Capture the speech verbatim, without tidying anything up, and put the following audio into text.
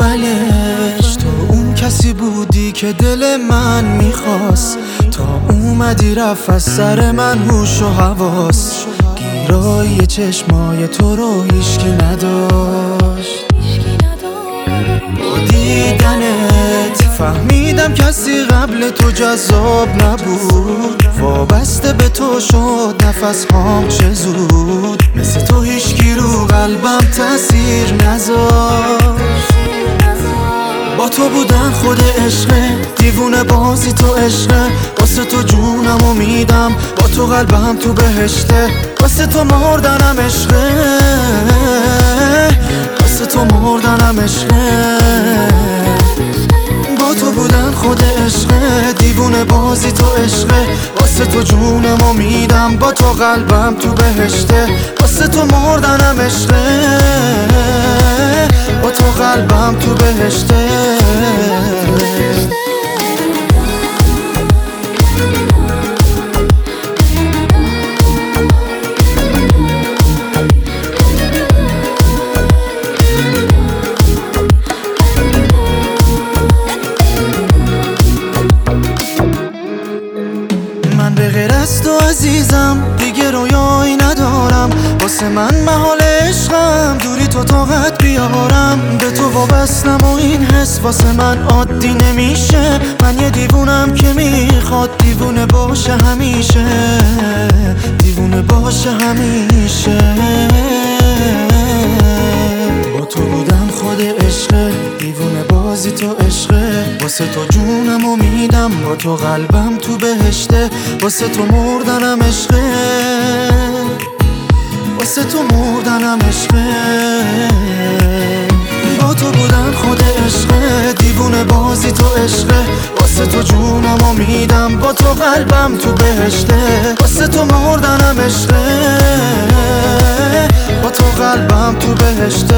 اولش تو اون کسی بودی که دل من میخواست، تا اومدی رفت از سر من هوش و حواس. گیرای چشمای تو رو هیچکی نداشت، با دیدنت فهمیدم کسی قبل تو جذاب نبود. وابسته به تو شد نفس هام چه زود، مثل تو هیچکی رو قلبم تأثیر نذاشت. با تو بودن خود عشقه، دیوونه بازی تو عشقه، واسه تو جونم و میدم، با تو قلبم تو بهشته، واسه تو مردنم عشقه، واسه تو مردنم عشقه. با تو بودن خود عشقه، دیوونه بازی تو عشقه، واسه تو جونمو میدم، با تو قلبم تو بهشته، واسه تو مردنم عشقه، با تو قلبم تو بهشته. تو عزیزم دیگه رویایی ندارم، واسه من محال عشقم دوری تو طاقت بیارم. به تو وابستم و این حس واسه من عادی نمیشه. من یه دیوونم که میخواد دیوونه باشه همیشه، دیوونه باشه همیشه. با تو بودن خود عشقه، دیوونه بازی تو عشقه، واسه تو جونمو میدم، با تو قلبم تو بهشته، واسه تو مردنم عشقه، واسه تو مردنم عشقه. با تو بودن خود عشقه، دیوونه بازی تو عشقه، واسه تو جونمو میدم، با تو قلبم تو بهشته، واسه تو مردنم عشقه، با تو قلبم تو بهشته.